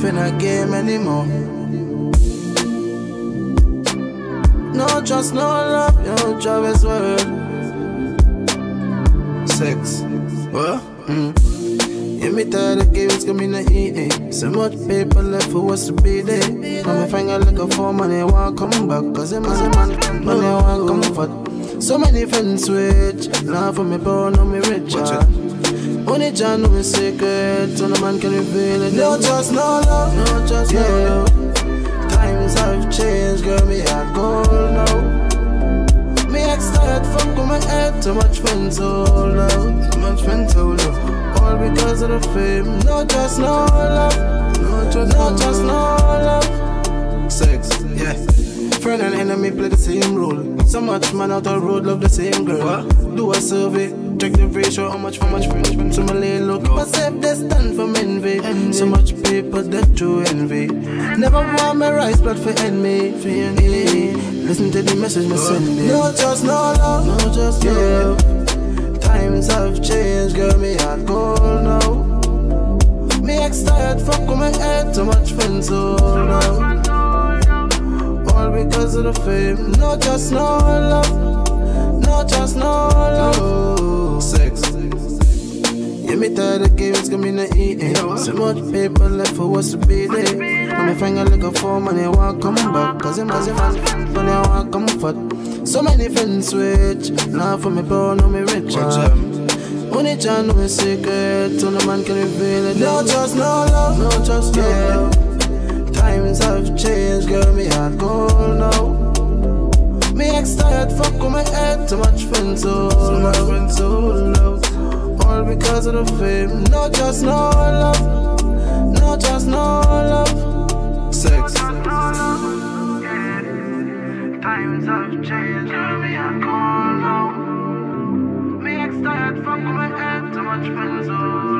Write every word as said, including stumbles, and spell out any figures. finna game anymore. No trust, no love, your job is work. Sex, what? Mm. You me tired of games, come in the eating. So much paper left for us to be there. Come and find a look for money, won't come back. Cause it must man, money won't come forth. So many friends switch, love for me, born on me rich. Only John know is secret, so no man can reveal it. No trust, no love, no trust, yeah. No love. Times have changed, girl, me heart gold now. Me ex tired, fuck with my head, too much friends hold out. Too much friends hold out, all because of the fame. No trust, no love, no trust, no trust, no love. Sex, yeah. Friend and enemy play the same role. So much man out the road love the same girl. What? Do a survey. Check the ratio, how much for much French from so Malay look. Myself they stand from envy. envy. So much people that do envy. Never want my rice, but for envy. For envy. Listen to the message me send me. No trust, no love, no trust, no love. Times have changed, girl, me heart cold now. Me ex tired, fuck with my head, too much friends, so now. All because of the fame. No trust, no love, no trust, no love. Sex. Yeah, me tired of games, come in and eating. So much paper left for us to be there. I'm a finger looking for money, won't come back. Cause it must be money, won't come forth. So many friends switch. Now for me, born, no me rich. Only John know is secret, so no man can reveal it. No trust, no love, no trust, no love. Times have changed, girl, me heart cold now. Me ex tired, fuck with my head, too much friends, so much friends, so love. All because of the fame. No trust, no love, no trust, no love. Sex. Times have changed, me I call now. Me ex tired, fuck with my head, too much friends, so.